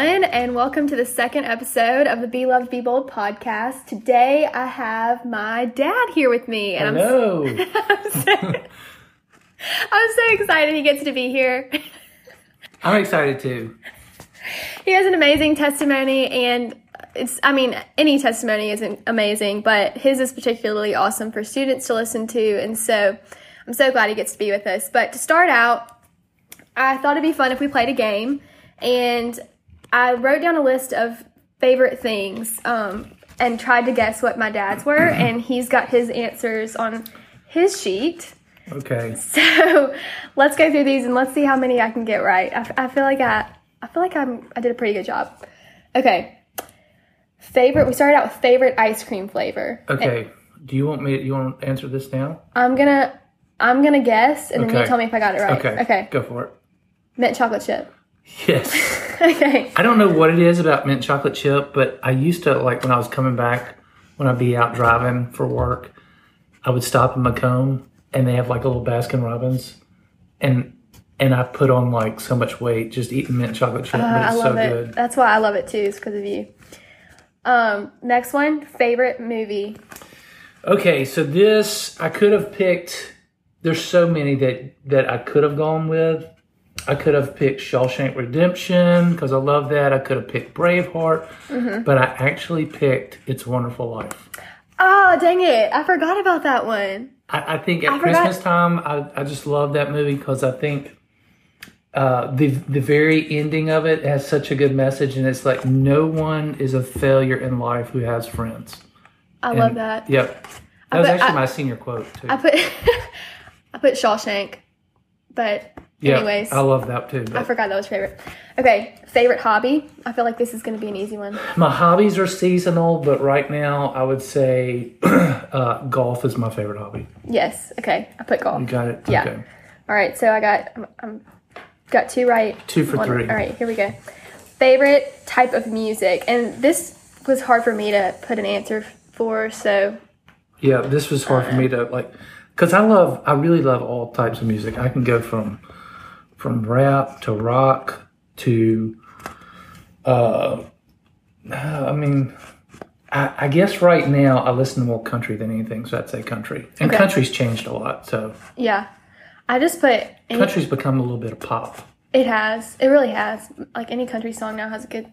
everyone, and welcome to the second episode of the Be Loved, Be Bold podcast. Today, I have my dad here with me. And hello. I'm so excited he gets to be here. I'm excited too. He has an amazing testimony, and any testimony isn't amazing, but his is particularly awesome for students to listen to, and so I'm so glad he gets to be with us. But to start out, I thought it'd be fun if we played a game, and I wrote down a list of favorite things and tried to guess what my dad's were, and he's got his answers on his sheet. Okay. So let's go through these and let's see how many I can get right. I feel like I did a pretty good job. Okay. We started out with favorite ice cream flavor. Okay. And do you want to answer this now? I'm gonna guess, and then you tell me if I got it right. Okay. Go for it. Mint chocolate chip. Yes. Okay. I don't know what it is about mint chocolate chip, but I used to, like, when I was coming back, when I'd be out driving for work, I would stop in Macomb, and they have, like, a little Baskin Robbins, and I put on, like, so much weight just eating mint chocolate chip, but it's so good. That's why I love it, too, is because of you. Next one, favorite movie. Okay, so this, I could have picked... There's so many that I could have gone with. I could have picked Shawshank Redemption because I love that. I could have picked Braveheart, but I actually picked It's a Wonderful Life. Oh, dang it. I forgot about that one. I think at Christmas time, I just love that movie because I think the very ending of it has such a good message, and it's like no one is a failure in life who has friends. I love that. Yep. That was actually my senior quote, too. I put Shawshank, but anyways. Yeah, I love that too. I forgot that was favorite. Okay, favorite hobby. I feel like this is going to be an easy one. My hobbies are seasonal, but right now I would say golf is my favorite hobby. Yes, okay. I put golf. You got it? Yeah. Okay. All right, so I got two right. 2 for 3. All right, here we go. Favorite type of music. And this was hard for me to put an answer for, so. Yeah, this was hard for me to, like... Because I really love all types of music. I can go from rap to rock to, I guess right now I listen to more country than anything, so I'd say country. And country's changed a lot, so. Yeah. I just put... Country's become a little bit of pop. It has. It really has. Like, any country song now has a good,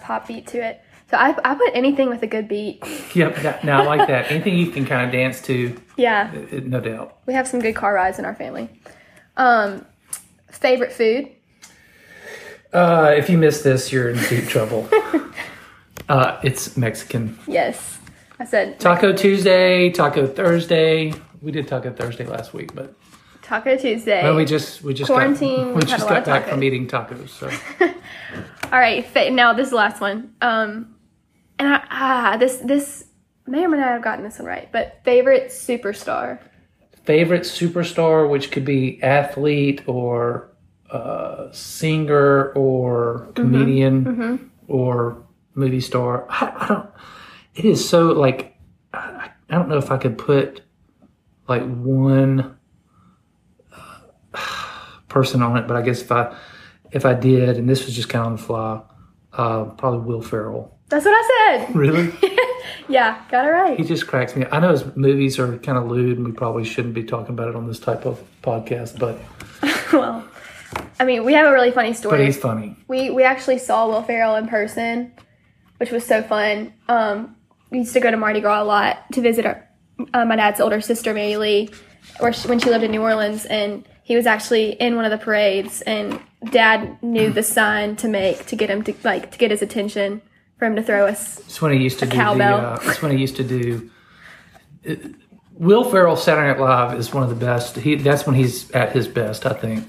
pop beat to it. So I put anything with a good beat. Yep. No, I like that. Anything you can kind of dance to. Yeah. No doubt. We have some good car rides in our family. Favorite food? If you miss this, you're in deep trouble. It's Mexican. Yes. I said Taco Tuesday, Taco Thursday. We did Taco Thursday last week, but Taco Tuesday. Well, we just quarantine. We just got back from eating tacos. So. All right. Now this is the last one. This may or may not have gotten this one right, but favorite superstar. Favorite superstar, which could be athlete or singer or comedian or movie star. I don't know if I could put like one person on it, but I guess if I did, and this was just kind of on the fly, probably Will Ferrell. That's what I said. Really? Yeah, got it right. He just cracks me up. I know his movies are kind of lewd, and we probably shouldn't be talking about it on this type of podcast, but... Well, I mean, we have a really funny story. But he's funny. We actually saw Will Ferrell in person, which was so fun. We used to go to Mardi Gras a lot to visit my dad's older sister, Mary Lee, when she lived in New Orleans, and he was actually in one of the parades, and Dad knew the sign to make to get him to get his attention for him to throw us. That's when he used to do cowbell. That's when he used to do. Will Ferrell Saturday Night Live is one of the best. That's when he's at his best, I think.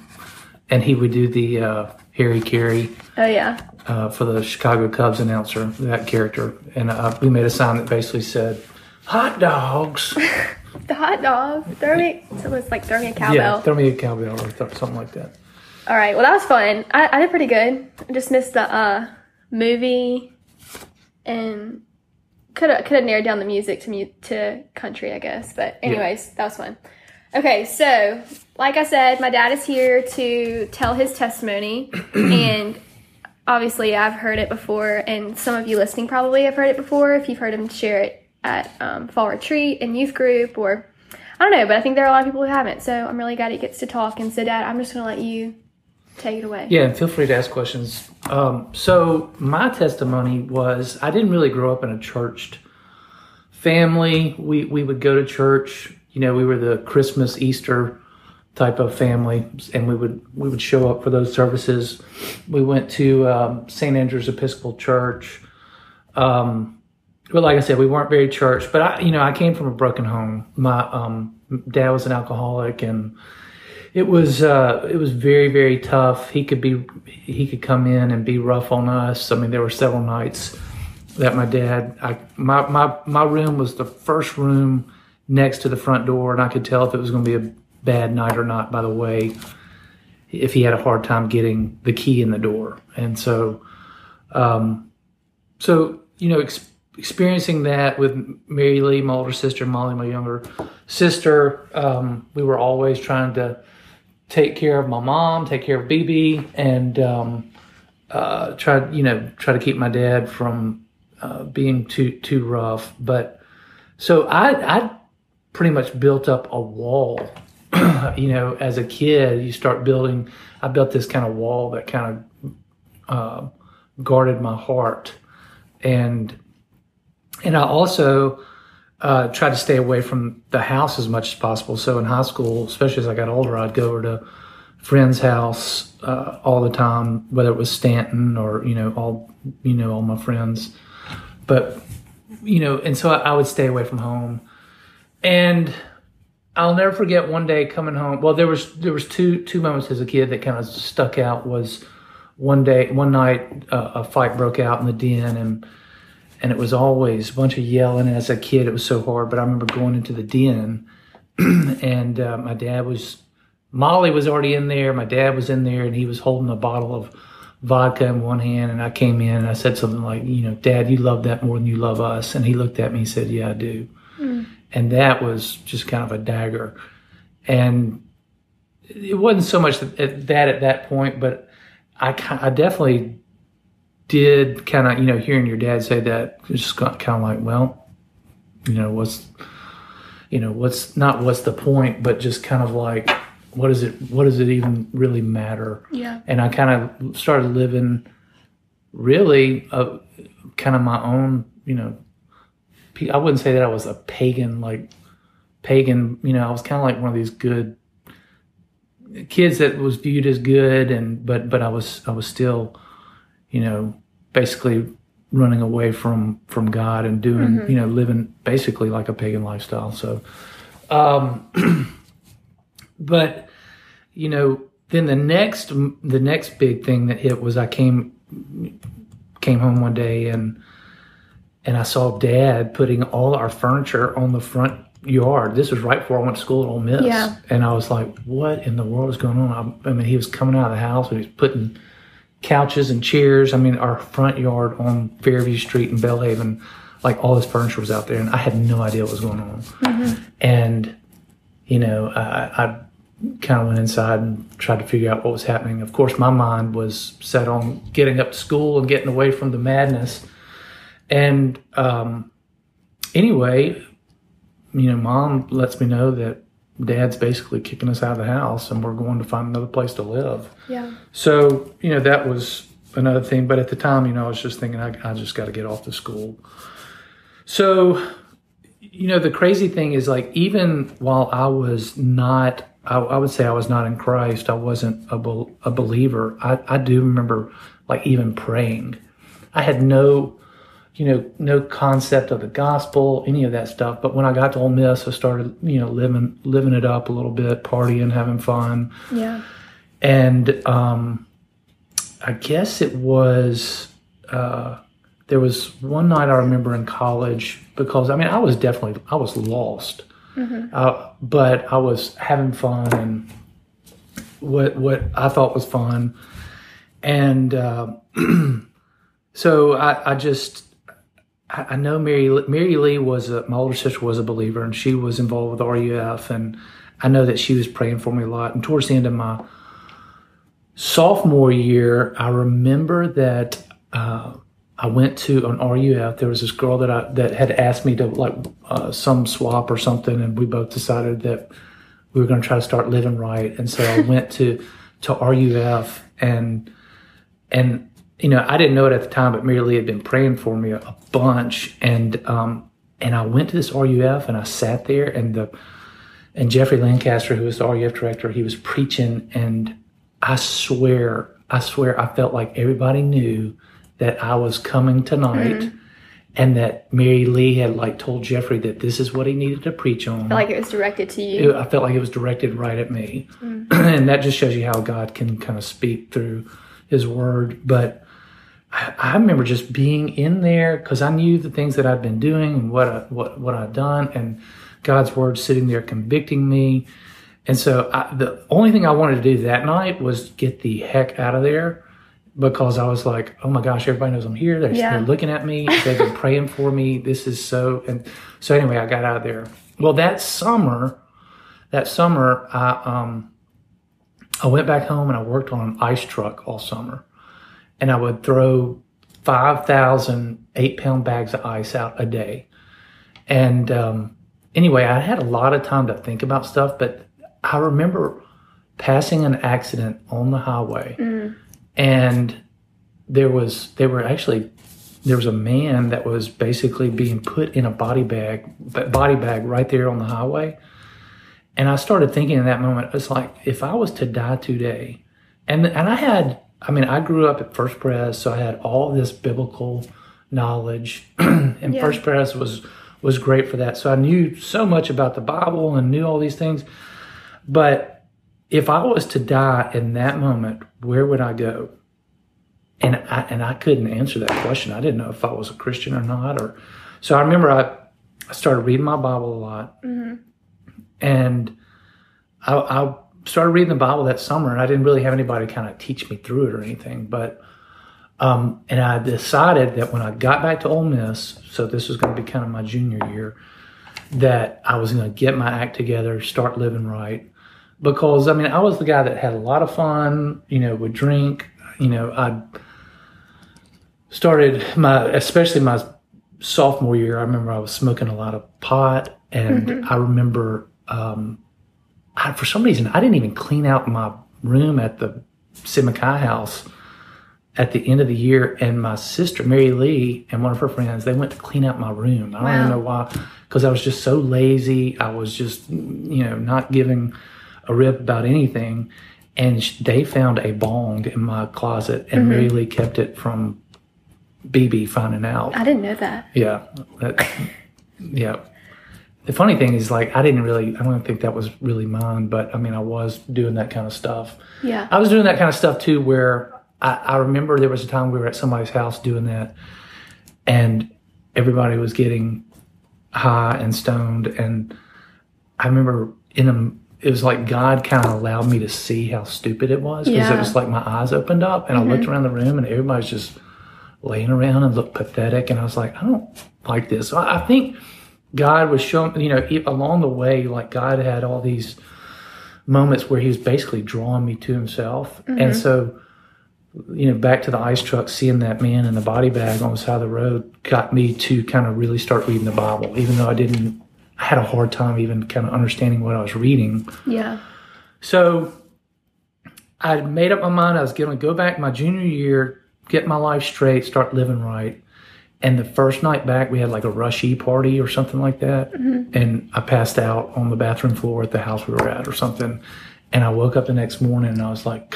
And he would do the Harry Carey. Oh yeah. For the Chicago Cubs announcer, that character, and we made a sign that basically said, "Hot dogs." The hot dog. So it was like throw me a cowbell. Yeah, throw me a cowbell or something like that. All right. Well, that was fun. I did pretty good. I just missed the movie and could have narrowed down the music to country, I guess. But anyways, That was fun. Okay. So like I said, my dad is here to tell his testimony. And obviously I've heard it before, and some of you listening probably have heard it before if you've heard him share it at fall retreat and youth group, or I don't know, but I think there are a lot of people who haven't. So I'm really glad he gets to talk. And so, Dad, I'm just going to let you take it away. Yeah, and feel free to ask questions. So my testimony was I didn't really grow up in a churched family. We would go to church. You know, we were the Christmas, Easter type of family, and we would show up for those services. We went to St. Andrew's Episcopal Church. But like I said, we weren't very church. But I came from a broken home. My dad was an alcoholic, and it was very, very tough. He could come in and be rough on us. I mean, there were several nights that my dad, my room was the first room next to the front door, and I could tell if it was going to be a bad night or not by the way, if he had a hard time getting the key in the door. And so, experiencing that with Mary Lee, my older sister, Molly, my younger sister. We were always trying to take care of my mom, take care of BB, and try to keep my dad from being too rough. But so I pretty much built up a wall. As a kid, you start building. I built this kind of wall that kind of guarded my heart, And I also tried to stay away from the house as much as possible. So in high school, especially as I got older, I'd go over to friends' house all the time, whether it was Stanton or all my friends. But and so I would stay away from home. And I'll never forget one day coming home. Well, there was two moments as a kid that kind of stuck out. Was one night a fight broke out in the den, and it was always a bunch of yelling. As a kid, it was so hard. But I remember going into the den, and Molly was already in there. My dad was in there, and he was holding a bottle of vodka in one hand. And I came in, and I said something like, Dad, you love that more than you love us. And he looked at me and said, yeah, I do. Mm. And that was just kind of a dagger. And it wasn't so much at that point, but I definitely did kind of, hearing your dad say that, it's just kind of like, well, what's the point, but just kind of like, what does it even really matter? Yeah. And I kind of started living really kind of my own, I wouldn't say that I was a pagan, I was kind of like one of these good kids that was viewed as good. And, but I was still, basically running away from God and doing, mm-hmm. Living basically like a pagan lifestyle. So, but, then the next big thing that hit was I came home one day and I saw Dad putting all our furniture on the front yard. This was right before I went to school at Ole Miss. Yeah. And I was like, what in the world is going on? I mean, he was coming out of the house and he was putting couches and chairs. I mean, our front yard on Fairview Street in Bellhaven, like all this furniture was out there, and I had no idea what was going on. Mm-hmm. And, I kind of went inside and tried to figure out what was happening. Of course, my mind was set on getting up to school and getting away from the madness. And anyway, Mom lets me know that Dad's basically kicking us out of the house and we're going to find another place to live. Yeah. So, that was another thing. But at the time, I was just thinking, I just got to get off to school. So, the crazy thing is, like, even while I was not, I would say I was not in Christ, I wasn't a believer, I do remember, like, even praying. I had no concept of the gospel, any of that stuff. But when I got to Ole Miss, I started, living it up a little bit, partying, having fun. Yeah. And I guess it was, there was one night I remember in college, because, I was lost. Mm-hmm. But I was having fun and what I thought was fun. And so I just... I know Mary Lee my older sister was a believer, and she was involved with RUF, and I know that she was praying for me a lot. And towards the end of my sophomore year, I remember that I went to an RUF. There was this girl that had asked me to some swap or something, and we both decided that we were going to try to start living right. And so I went to RUF, and you know, I didn't know it at the time, but Mary Lee had been praying for me a bunch, and I went to this RUF and I sat there, and Jeffrey Lancaster, who was the RUF director, he was preaching, and I swear, I felt like everybody knew that I was coming tonight, mm-hmm. and that Mary Lee had told Jeffrey that this is what he needed to preach on. I felt like it was directed to you. I felt like it was directed right at me. Mm-hmm. And that just shows you how God can kind of speak through his word. But I remember just being in there, because I knew the things that I'd been doing and what I'd done, and God's word sitting there convicting me. And so the only thing I wanted to do that night was get the heck out of there, because I was like, oh my gosh, everybody knows I'm here. They're looking at me. They've been praying for me. This is so. And so anyway, I got out of there. Well, that summer, I went back home and I worked on an ice truck all summer. And I would throw 5,000 8-pound bags of ice out a day. And anyway, I had a lot of time to think about stuff, but I remember passing an accident on the highway, and there was a man that was basically being put in a body bag right there on the highway. And I started thinking in that moment, it's like, if I was to die today, and I grew up at First Press, so I had all this biblical knowledge, and First Press was great for that. So I knew so much about the Bible and knew all these things. But if I was to die in that moment, where would I go? And I couldn't answer that question. I didn't know if I was a Christian or not. So I remember I started reading my Bible a lot, mm-hmm. and I started reading the Bible that summer, and I didn't really have anybody kind of teach me through it or anything. But and I decided that when I got back to Ole Miss, so this was going to be kind of my junior year, that I was going to get my act together, start living right. Because, I mean, I was the guy that had a lot of fun, you know, would drink. You know, I started especially my sophomore year, I remember I was smoking a lot of pot. And mm-hmm. I remember, for some reason, I didn't even clean out my room at the Sigma Chi house at the end of the year. And my sister, Mary Lee, and one of her friends, they went to clean out my room. I don't even know why, because I was just so lazy. I was just, you know, not giving a rip about anything, and they found a bong in my closet, and mm-hmm. Mary Lee kept it from BB finding out. I didn't know that. Yeah. Yeah. The funny thing is, I don't think that was really mine, but, I mean, I was doing that kind of stuff. Yeah. I was doing that kind of stuff, too, where I remember there was a time we were at somebody's house doing that, and everybody was getting high and stoned, and I remember it was like God kind of allowed me to see how stupid it was, because it was like my eyes opened up, and mm-hmm. I looked around the room, and everybody's just laying around and looked pathetic, and I was like, I don't like this. So I think God was showing, you know, along the way, like God had all these moments where he was basically drawing me to himself. Mm-hmm. And so, you know, back to the ice truck, seeing that man in the body bag on the side of the road got me to kind of really start reading the Bible, even though I had a hard time even kind of understanding what I was reading. Yeah. So I made up my mind I was going to go back my junior year, get my life straight, start living right. And the first night back, we had a rushie party or something like that. Mm-hmm. And I passed out on the bathroom floor at the house we were at or something. And I woke up the next morning and I was like,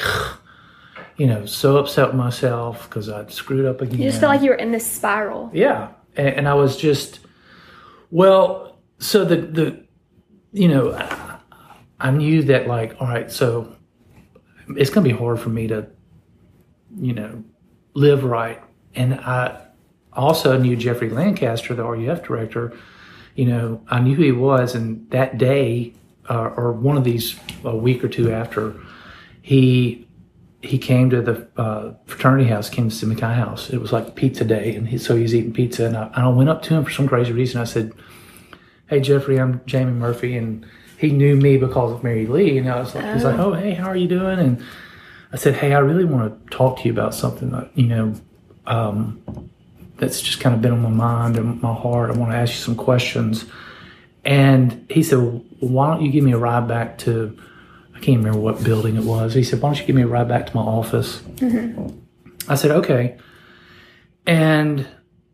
you know, so upset with myself because I'd screwed up again. You just felt like you were in this spiral. Yeah. And I was just, well... So the you know, I knew that all right, so it's going to be hard for me to, you know, live right. And I also knew Jeffrey Lancaster, the RUF director. You know, I knew who he was. And that day or one of these, a week or two after, he came to the fraternity house, came to Sigma Chi house. It was like pizza day. And so he was eating pizza. And I went up to him for some crazy reason. I said, "Hey, Jeffrey, I'm Jamie Murphy," and he knew me because of Mary Lee. And I was like, he's like, "Oh, hey, how are you doing?" And I said, hey, I really want to talk to you about something that, you know, that's just kind of been on my mind and my heart. I want to ask you some questions. And he said, well, why don't you give me a ride back to, I can't remember what building it was. He said, why don't you give me a ride back to my office? Mm-hmm. I said, okay. And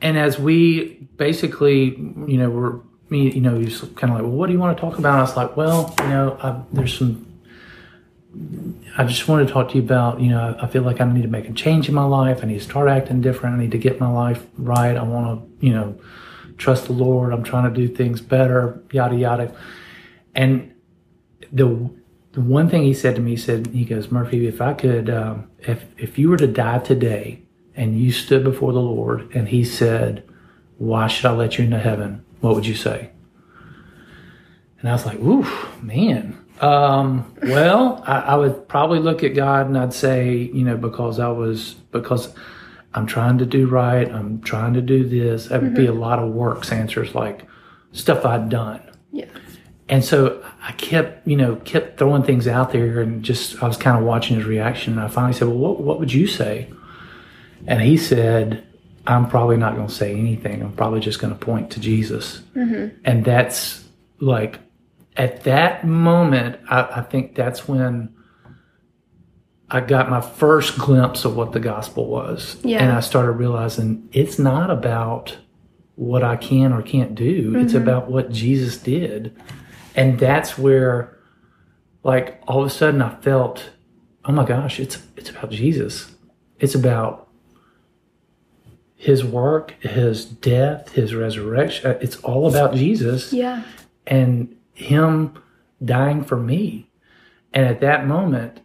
as we basically, you know, were, you know, he was kind of like, well, what do you want to talk about? And I was like, well, you know, I just want to talk to you about, you know, I feel like I need to make a change in my life. I need to start acting different. I need to get my life right. I want to, you know, trust the Lord. I'm trying to do things better, yada, yada. And the one thing he said to me, he goes, Murphy, if I could, if you were to die today and you stood before the Lord and he said, why should I let you into heaven? What would you say? And I was like, ooh, man. Well, I would probably look at God and I'd say, you know, because I'm trying to do right. I'm trying to do this. That would be a lot of works answers, like stuff I'd done. Yeah. And so I kept throwing things out there and just, I was kind of watching his reaction. And I finally said, well, what would you say? And he said, I'm probably not going to say anything. I'm probably just going to point to Jesus. Mm-hmm. And that's like, at that moment, I think that's when I got my first glimpse of what the gospel was. Yeah. And I started realizing it's not about what I can or can't do. Mm-hmm. It's about what Jesus did. And that's where, like, all of a sudden I felt, oh my gosh, it's about Jesus. It's about his work, his death, his resurrection. It's all about Jesus. Yeah. And him dying for me. And at that moment,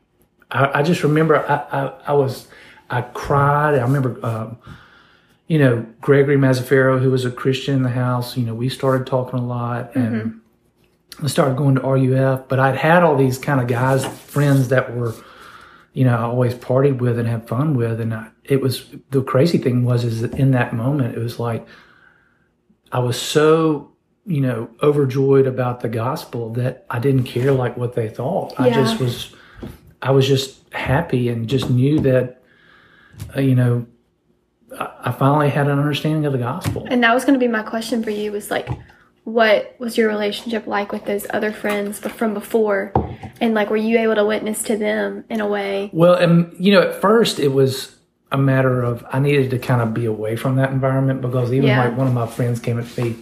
I just remember I cried. I remember, you know, Gregory Mazzaferro, who was a Christian in the house, you know, we started talking a lot and I started going to RUF, but I'd had all these kind of guys, friends that were, you know, I always partied with and had fun with. And the crazy thing was that in that moment, it was like, I was so, you know, overjoyed about the gospel that I didn't care like what they thought. Yeah. I was just happy and just knew that, you know, I finally had an understanding of the gospel. And that was going to be my question for you, was like, what was your relationship like with those other friends from before? And like, were you able to witness to them in a way? Well, and you know, at first it was a matter of, I needed to kind of be away from that environment, because even like one of my friends came at me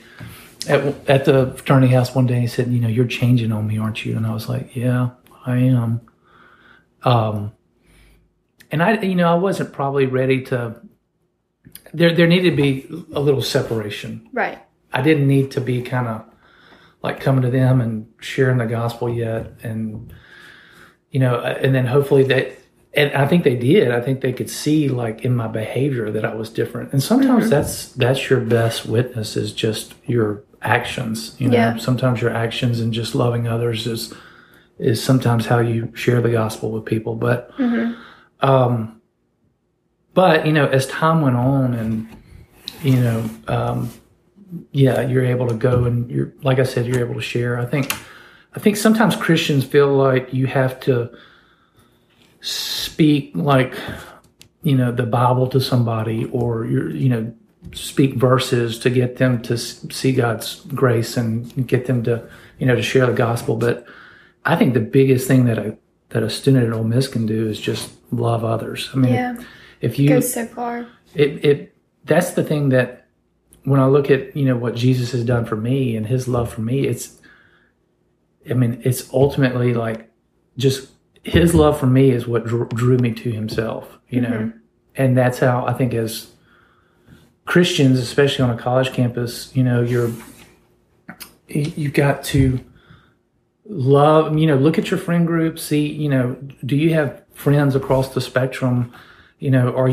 at the fraternity house one day and he said, you know, you're changing on me, aren't you? And I was like, yeah, I am. And I, you know, I wasn't probably ready to, there needed to be a little separation. Right. I didn't need to be kind of like coming to them and sharing the gospel yet. And, you know, and then hopefully and I think they did. I think they could see like in my behavior that I was different. And sometimes that's your best witness, is just your actions. You know, sometimes your actions and just loving others is sometimes how you share the gospel with people. But, but you know, as time went on and, you know, you're able to go and you're, like I said, you're able to share. I think sometimes Christians feel like you have to speak like, you know, the Bible to somebody, or you're, you know, speak verses to get them to see God's grace and get them to, you know, to share the gospel. But I think the biggest thing that a student at Ole Miss can do is just love others. I mean, if you go so far, that's the thing that, when I look at, you know, what Jesus has done for me and his love for me, it's ultimately like just his love for me is what drew me to himself, you know? And that's how I think as Christians, especially on a college campus, you know, you've got to love, you know, look at your friend group, see, you know, do you have friends across the spectrum? You know,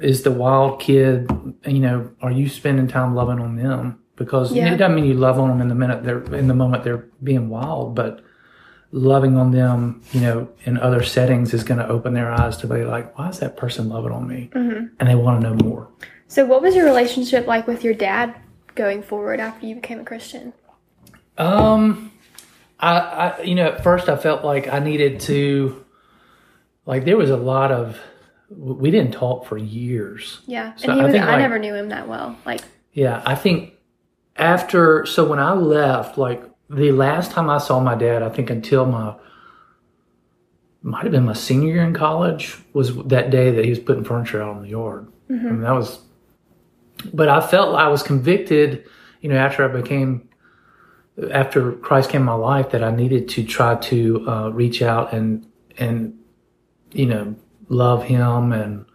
is the wild kid, you know, are you spending time loving on them? Because it doesn't mean you love on them in the moment they're being wild, but loving on them, you know, in other settings is going to open their eyes to be like, why is that person loving on me? And they want to know more. So what was your relationship like with your dad going forward after you became a Christian? I you know, at first I felt like I needed to, like there was a lot of, we didn't talk for years. Yeah. So and I never knew him that well. Like, yeah, I think after, so when I left, like the last time I saw my dad, I think until might have been my senior year in college, was that day that he was putting furniture out in the yard. Mm-hmm. I mean, that was, but I felt I was convicted, you know, after Christ came in my life, that I needed to try to reach out and, you know, love him and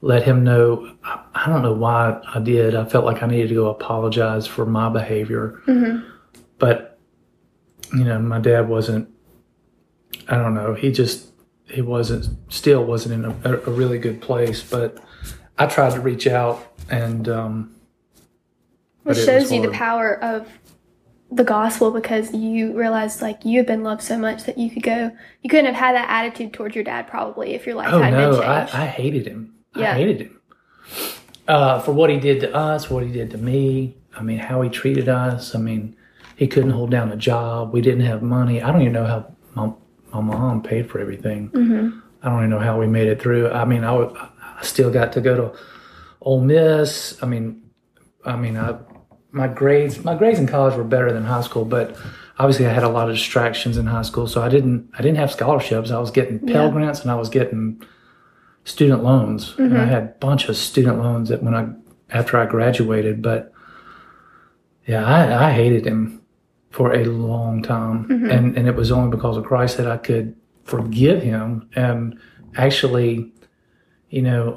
let him know. I don't know why I did. I felt like I needed to go apologize for my behavior. Mm-hmm. But, you know, my dad wasn't, I don't know, he still wasn't in a really good place. But I tried to reach out and... it shows you the power of the gospel, because you realize, like, you have been loved so much that you could go... You couldn't have had that attitude towards your dad probably if your life hadn't been changed. I hated him. Yeah. I hated him. For what he did to us, what he did to me. I mean, how he treated us. I mean, he couldn't hold down a job. We didn't have money. I don't even know how... My mom paid for everything. Mm-hmm. I don't even know how we made it through. I mean, I still got to go to Ole Miss. My grades in college were better than high school, but obviously I had a lot of distractions in high school, so I didn't have scholarships. I was getting Pell Grants and I was getting student loans. Mm-hmm. And I had a bunch of student loans that after I graduated, but yeah, I hated him for a long time. Mm-hmm. And it was only because of Christ that I could forgive him. And actually, you know,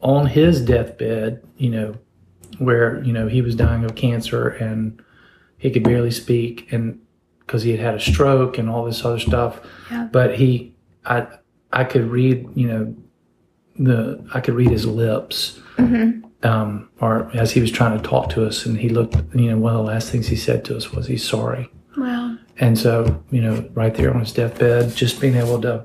on his deathbed, you know, where, you know, he was dying of cancer and he could barely speak, and because he had had a stroke and all this other stuff. Yeah. But I could read, you know, I could read his lips. Mm-hmm. Or as he was trying to talk to us, and he looked, you know, one of the last things he said to us was he's sorry. Wow. And so, you know, right there on his deathbed, just being able to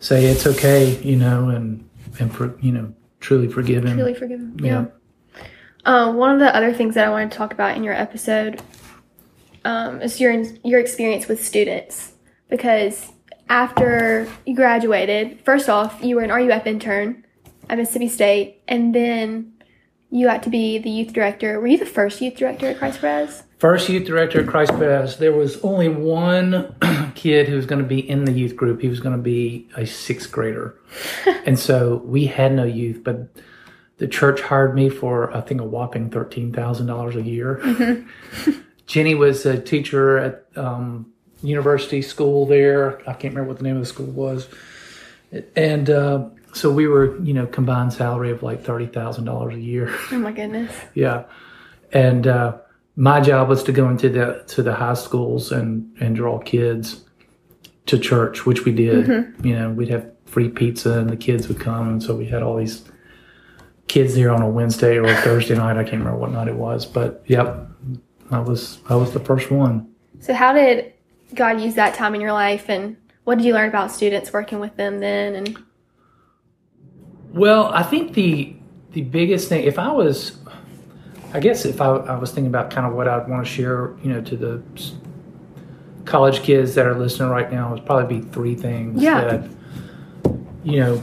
say it's okay, you know, and for, you know, truly forgive him. Truly forgive him. Yeah. One of the other things that I wanted to talk about in your episode is your experience with students, because after you graduated, first off, you were an RUF intern at Mississippi State, and then you got to be the youth director. Were you the first youth director at Christ Pres? First youth director at Christ Pres. There was only one kid who was going to be in the youth group. He was going to be a sixth grader. And so we had no youth, but the church hired me for, I think, a whopping $13,000 a year. Mm-hmm. Jenny was a teacher at university school there. I can't remember what the name of the school was. And... so we were, you know, combined salary of like $30,000 a year. Oh my goodness! Yeah, and my job was to go into the high schools and draw kids to church, which we did. Mm-hmm. You know, we'd have free pizza, and the kids would come, and so we had all these kids there on a Wednesday or a Thursday night. I can't remember what night it was, but yep, I was the first one. So how did God use that time in your life, and what did you learn about students, working with them then? And well, I think the biggest thing, I was thinking about kind of what I'd want to share, you know, to the college kids that are listening right now, would probably be three things. Yeah. That, you know,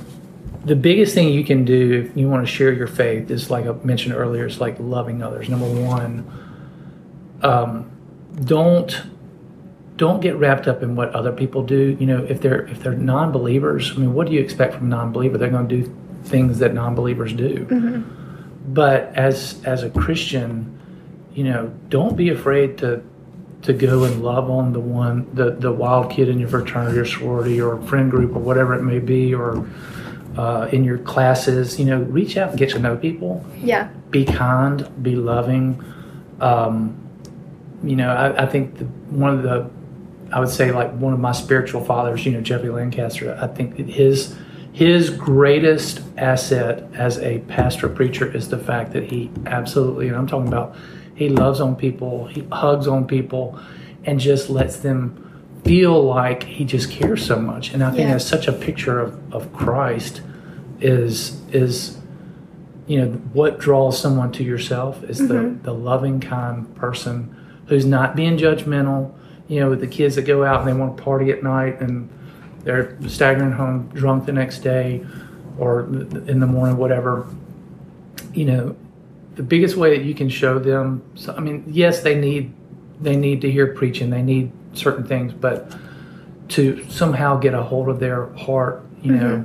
the biggest thing you can do if you want to share your faith is, like I mentioned earlier, it's like loving others. Number one, don't get wrapped up in what other people do. You know, if they're non-believers, I mean, what do you expect from a non-believer? They're going to do things that non-believers do. Mm-hmm. But as a Christian, you know, don't be afraid to go and love on the wild kid in your fraternity or sorority or friend group or whatever it may be, or in your classes. You know, reach out and get to know people. Yeah. Be kind, be loving. You know, I think one of my spiritual fathers, you know, Jeffrey Lancaster, I think that his greatest asset as a pastor preacher is the fact that he absolutely, and I'm talking about, he loves on people, he hugs on people, and just lets them feel like he just cares so much. And I think that's such a picture of Christ is, you know, what draws someone to yourself is mm-hmm. the loving, kind person who's not being judgmental. You know, with the kids that go out and they want to party at night and They're staggering home drunk the next day or in the morning, whatever. You know, the biggest way that you can show them, I mean, yes, they need to hear preaching. They need certain things, but to somehow get a hold of their heart, you mm-hmm. know,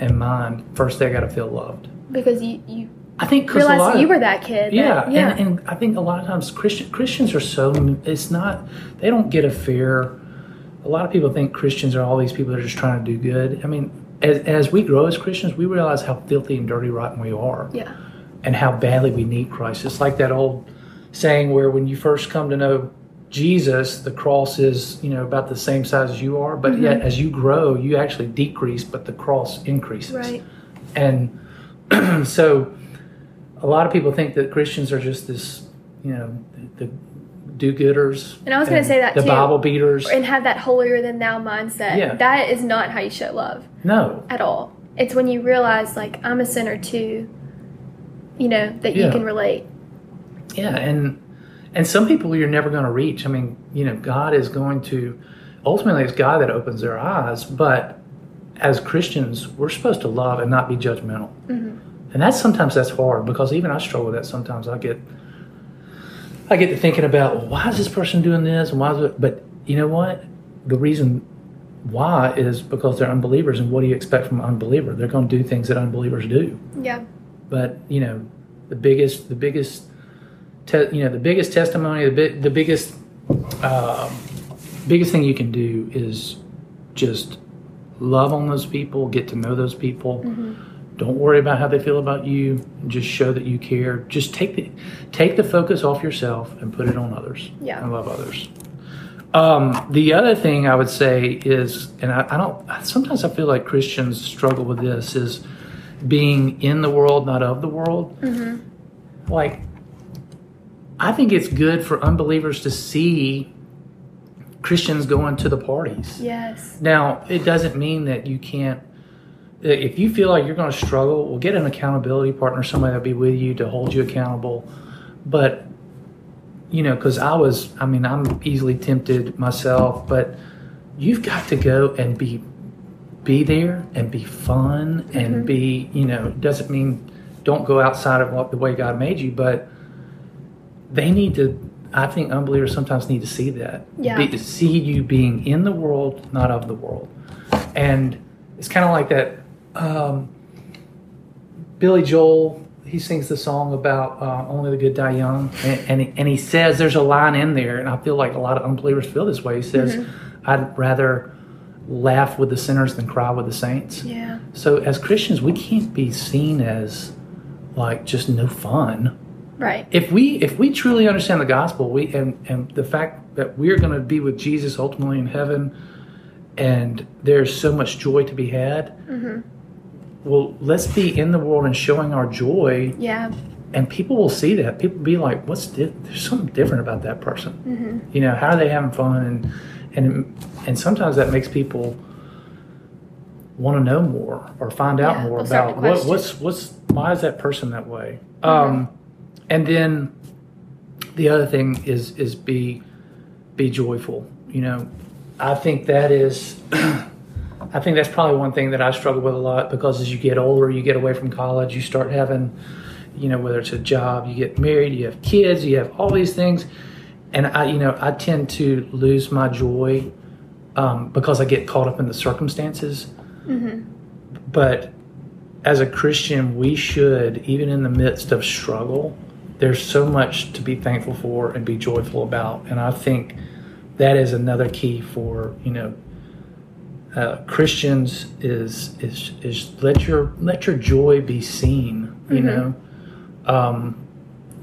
and mind, first they got to feel loved. Because you I think realized you were that kid. Yeah, that, yeah. And I think a lot of times Christians are so, it's not, they don't get a fair, a lot of people think Christians are all these people that are just trying to do good. I mean, as we grow as Christians, we realize how filthy and dirty, rotten we are. Yeah. And how badly we need Christ. It's like that old saying where when you first come to know Jesus, the cross is, you know, about the same size as you are, but mm-hmm. yet as you grow, you actually decrease, but the cross increases. Right. And so a lot of people think that Christians are just this, you know, the do-gooders. And I was going to say that, the too. The Bible beaters. And have that holier-than-thou mindset. Yeah. That is not how you show love. No. At all. It's when you realize, like, I'm a sinner too, you know, that yeah. you can relate. Yeah, and some people you're never going to reach. I mean, you know, God is going to, ultimately it's God that opens their eyes, but as Christians, we're supposed to love and not be judgmental. Mm-hmm. And that's sometimes hard, because even I struggle with that sometimes. I get to thinking about, well, why is this person doing this, and why is it? But you know what? The reason why is because they're unbelievers, and what do you expect from an unbeliever? They're going to do things that unbelievers do. Yeah. But you know, the biggest testimony, the biggest thing you can do is just love on those people, get to know those people. Mm-hmm. Don't worry about how they feel about you. Just show that you care. Just take the focus off yourself and put it on others. Yeah, and love others. The other thing I would say is, and sometimes I feel like Christians struggle with this, is being in the world, not of the world. Mm-hmm. Like, I think it's good for unbelievers to see Christians going to the parties. Yes. Now, it doesn't mean that you can't. If you feel like you're going to struggle, well, get an accountability partner, somebody that'll be with you to hold you accountable. But, you know, because I'm easily tempted myself, but you've got to go and be there and be fun and mm-hmm. be, you know, doesn't mean don't go outside of the way God made you, but they need to, I think unbelievers sometimes need to see that. Yeah. To see you being in the world, not of the world. And it's kind of like that. Billy Joel, he sings the song about only the good die young, and he says there's a line in there, and I feel like a lot of unbelievers feel this way. He says, mm-hmm. I'd rather laugh with the sinners than cry with the saints. Yeah. So as Christians, we can't be seen as like just no fun. Right. If we truly understand the gospel, and the fact that we're going to be with Jesus ultimately in heaven, and there's so much joy to be had. Mm-hmm. Well, let's be in the world and showing our joy. Yeah. And people will see that. People will be like, there's something different about that person. Mm-hmm. You know, how are they having fun? And sometimes that makes people want to know more or find out more about why is that person that way? Mm-hmm. And then the other thing is be joyful, you know. I think that's probably one thing that I struggle with a lot, because as you get older, you get away from college, you start having, you know, whether it's a job, you get married, you have kids, you have all these things. And I tend to lose my joy because I get caught up in the circumstances. Mm-hmm. But as a Christian, we should, even in the midst of struggle, there's so much to be thankful for and be joyful about. And I think that is another key for, you know, Christians is let your joy be seen, you mm-hmm. know.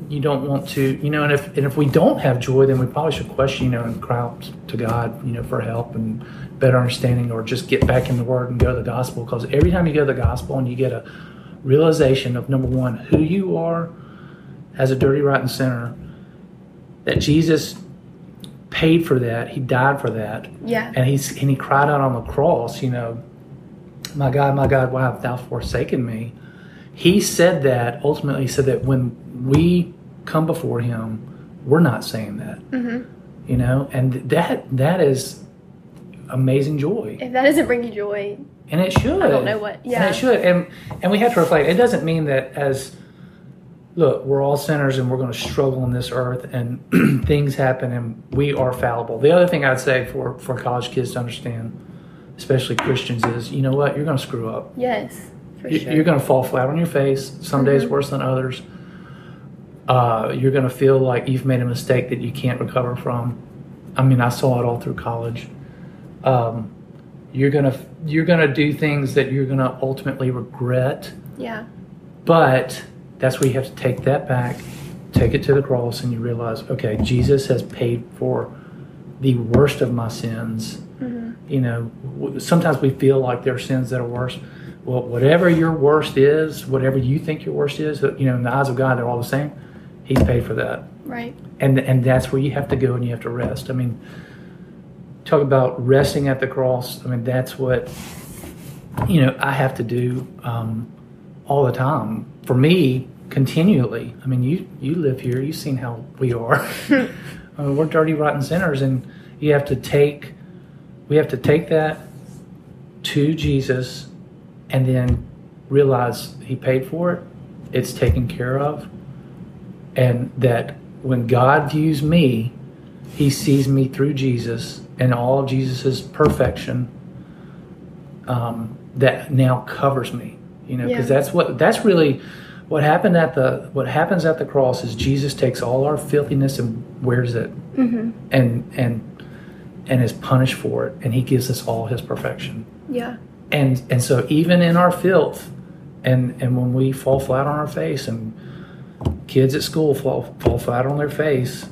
You don't want to, you know, and if we don't have joy, then we probably should question, you know, and cry out to God, you know, for help and better understanding, or just get back in the Word and go to the gospel. Because every time you go to the gospel and you get a realization of, number one, who you are as a dirty, rotten sinner, that Jesus paid for that, he died for that, yeah, and he cried out on the cross, you know, my God, why hast thou forsaken me?" He said that ultimately, so that when we come before him, we're not saying that, mm-hmm. you know, and that is amazing joy. If that doesn't bring you joy, and it should, I don't know what. Yeah, and it should. And we have to reflect. It doesn't mean that as look, we're all sinners and we're going to struggle on this earth, and things happen, and we are fallible. The other thing I'd say for college kids to understand, especially Christians, is you know what, you're going to screw up. Yes, for sure. You're going to fall flat on your face. Some mm-hmm. days worse than others. You're going to feel like you've made a mistake that you can't recover from. I mean, I saw it all through college. You're gonna do things that you're gonna ultimately regret. Yeah. But that's where you have to take that back, take it to the cross, and you realize, okay, Jesus has paid for the worst of my sins. Mm-hmm. You know, sometimes we feel like there are sins that are worse. Well, whatever your worst is, whatever you think your worst is, you know, in the eyes of God, they're all the same. He's paid for that. Right. And that's where you have to go and you have to rest. I mean, talk about resting at the cross. I mean, that's what, you know, I have to do all the time. For me, continually. I mean, you live here. You've seen how we are. I mean, we're dirty, rotten sinners, and we have to take that to Jesus and then realize he paid for it. It's taken care of. And that when God views me, he sees me through Jesus and all of Jesus' perfection that now covers me. You know, because that's really what happens at the cross is Jesus takes all our filthiness and wears it, mm-hmm. and is punished for it, and he gives us all his perfection. Yeah. And so even in our filth, and when we fall flat on our face, and kids at school fall flat on their face,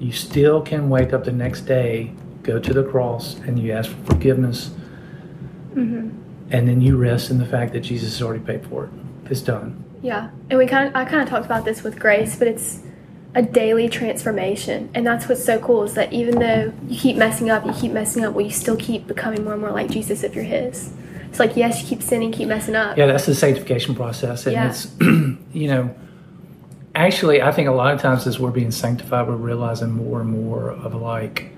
you still can wake up the next day, go to the cross, and you ask for forgiveness, mm-hmm. and then you rest in the fact that Jesus has already paid for it. It's done. Yeah, and I kind of talked about this with Grace, but it's a daily transformation, and that's what's so cool is that even though you keep messing up, well, you still keep becoming more and more like Jesus if you're his. It's like, yes, you keep sinning, keep messing up. Yeah, that's the sanctification process, and it's, you know, actually, I think a lot of times as we're being sanctified, we're realizing more and more of like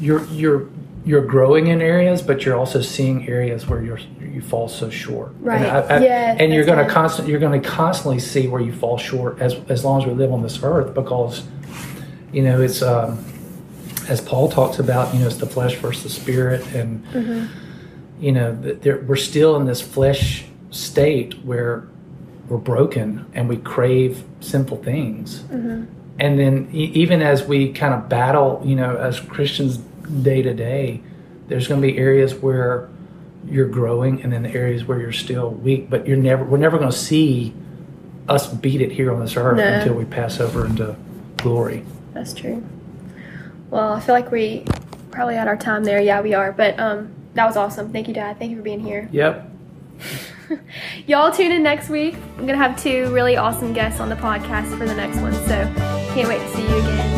you're growing in areas, but you're also seeing areas where you fall so short. Right. And you're going to constantly see where you fall short as long as we live on this earth, because you know it's as Paul talks about, you know, it's the flesh versus the spirit, and mm-hmm. you know we're still in this flesh state where we're broken and we crave sinful things. Mm-hmm. And then even as we kind of battle, you know, as Christians day to day, there's going to be areas where you're growing and then the areas where you're still weak, but we're never going to see us beat it here on this earth until we pass over into glory. That's true. Well, I feel like we probably had our time there. Yeah, we are. But that was awesome. Thank you, Dad. Thank you for being here. Yep. Y'all tune in next week. I'm going to have two really awesome guests on the podcast for the next one. So can't wait to see you again.